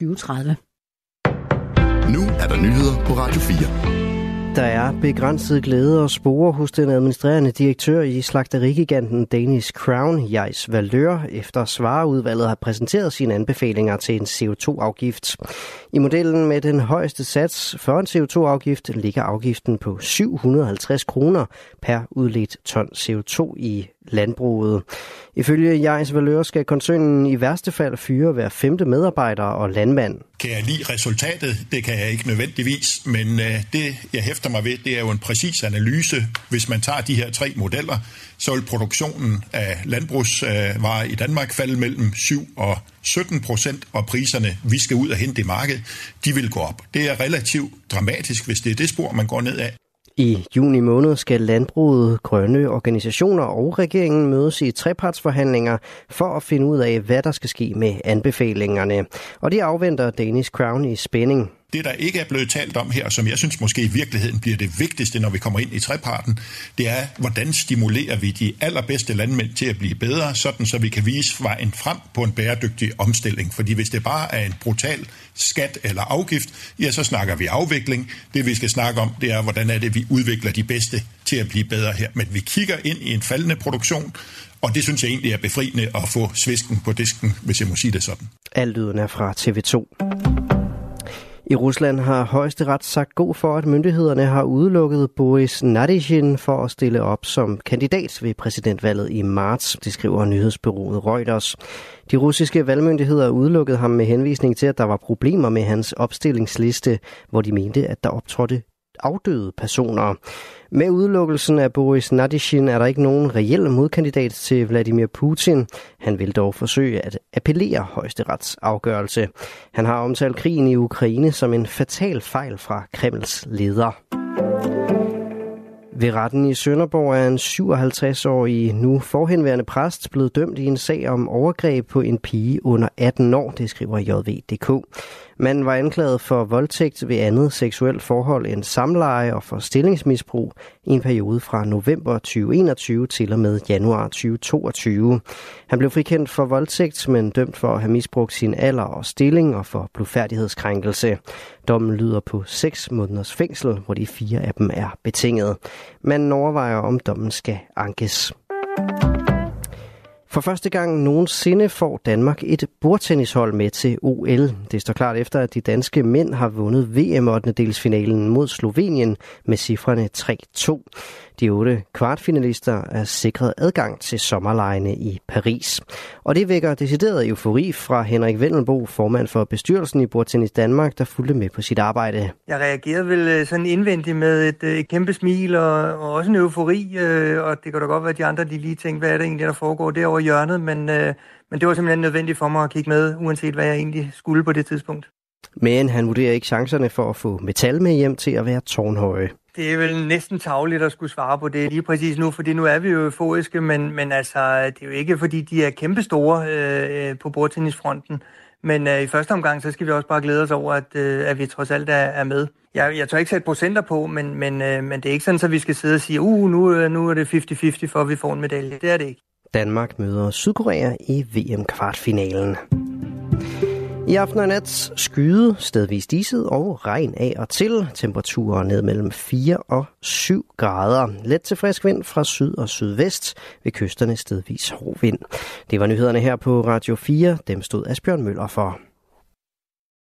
2030. Nu er der nyheder på Radio 4. Der er begrænset glæde og spore hos den administrerende direktør i slagterigiganten Danish Crown, Jais Valeur, efter Svarerudvalget har præsenteret sine anbefalinger til en CO2-afgift. I modellen med den højeste sats for en CO2-afgift ligger afgiften på 750 kroner per udledt ton CO2 i landbruget. Ifølge Jais Valeur skal koncernen i værste fald fyre hver femte medarbejder og landmand. Kan jeg lide resultatet? Det kan jeg ikke nødvendigvis, men det jeg hæfter mig ved, det er jo en præcis analyse. Hvis man tager de her tre modeller, så vil produktionen af landbrugsvarer i Danmark falde mellem 7% og 17%, og priserne, vi skal ud og hente i markedet, de vil gå op. Det er relativt dramatisk, hvis det er det spor, man går ned af. I juni måned skal landbruget, grønne organisationer og regeringen mødes i trepartsforhandlinger for at finde ud af, hvad der skal ske med anbefalingerne. Og det afventer Danish Crown i spænding. Det, der ikke er blevet talt om her, som jeg synes måske i virkeligheden bliver det vigtigste, når vi kommer ind i treparten, det er, hvordan stimulerer vi de allerbedste landmænd til at blive bedre, sådan så vi kan vise vejen frem på en bæredygtig omstilling. Fordi hvis det bare er en brutal skat eller afgift, ja, så snakker vi afvikling. Det, vi skal snakke om, det er, hvordan er det, vi udvikler de bedste til at blive bedre her. Men vi kigger ind i en faldende produktion, og det synes jeg egentlig er befriende at få svisken på disken, hvis jeg må sige det sådan. Al lyden er fra TV2. I Rusland har højesteret sagt god for, at myndighederne har udelukket Boris Nadezhdin for at stille op som kandidat ved præsidentvalget i marts, det skriver nyhedsbureauet Reuters. De russiske valgmyndigheder udelukkede ham med henvisning til, at der var problemer med hans opstillingsliste, hvor de mente, at der optrådte afdøde personer. Med udelukkelsen af Boris Nadezhdin er der ikke nogen reel modkandidat til Vladimir Putin. Han vil dog forsøge at appellere højesterets afgørelse. Han har omtalt krigen i Ukraine som en fatal fejl fra Kremls leder. Ved retten i Sønderborg er en 57-årig nu forhenværende præst blevet dømt i en sag om overgreb på en pige under 18 år, det skriver JV.dk. Manden var anklaget for voldtægt ved andet seksuelt forhold end samleje og for stillingsmisbrug i en periode fra november 2021 til og med januar 2022. Han blev frikendt for voldtægt, men dømt for at have misbrugt sin alder og stilling og for blufærdighedskrænkelse. Dommen lyder på 6 måneders fængsel, hvor de 4 af dem er betingede. Manden overvejer, om dommen skal ankes. For første gang nogensinde får Danmark et bordtennishold med til OL. Det står klart efter, at de danske mænd har vundet VM-8-delsfinalen mod Slovenien med cifrene 3-2. De 8 kvartfinalister er sikret adgang til sommerlegene i Paris. Og det vækker decideret eufori fra Henrik Vendelbo, formand for bestyrelsen i Bordtennis Danmark, der fulgte med på sit arbejde. Jeg reagerede vel sådan indvendigt med et kæmpe smil og også en eufori, og det kan da godt være, at de andre de lige tænkte, hvad er det egentlig, der foregår derovre i hjørnet, men det var simpelthen nødvendigt for mig at kigge med, uanset hvad jeg egentlig skulle på det tidspunkt. Men han vurderer ikke chancerne for at få metal med hjem til at være tårnhøje. Det er vel næsten tarveligt at skulle svare på det lige præcis nu, fordi nu er vi jo euforiske, men altså, det er jo ikke, fordi de er kæmpestore på bordtennisfronten. Men i første omgang, så skal vi også bare glæde os over, at vi trods alt er med. Jeg tør ikke sætte procenter på, men det er ikke sådan, at vi skal sidde og sige, nu er det 50-50 for, at vi får en medalje. Det er det ikke. Danmark møder Sydkorea i VM-kvartfinalen. I aften og nat skyde, stedvis diset og regn af og til. Temperaturer ned mellem 4 og 7 grader. Let til frisk vind fra syd og sydvest. Ved kysterne stedvis hård vind. Det var nyhederne her på Radio 4. Dem stod Asbjørn Møller for.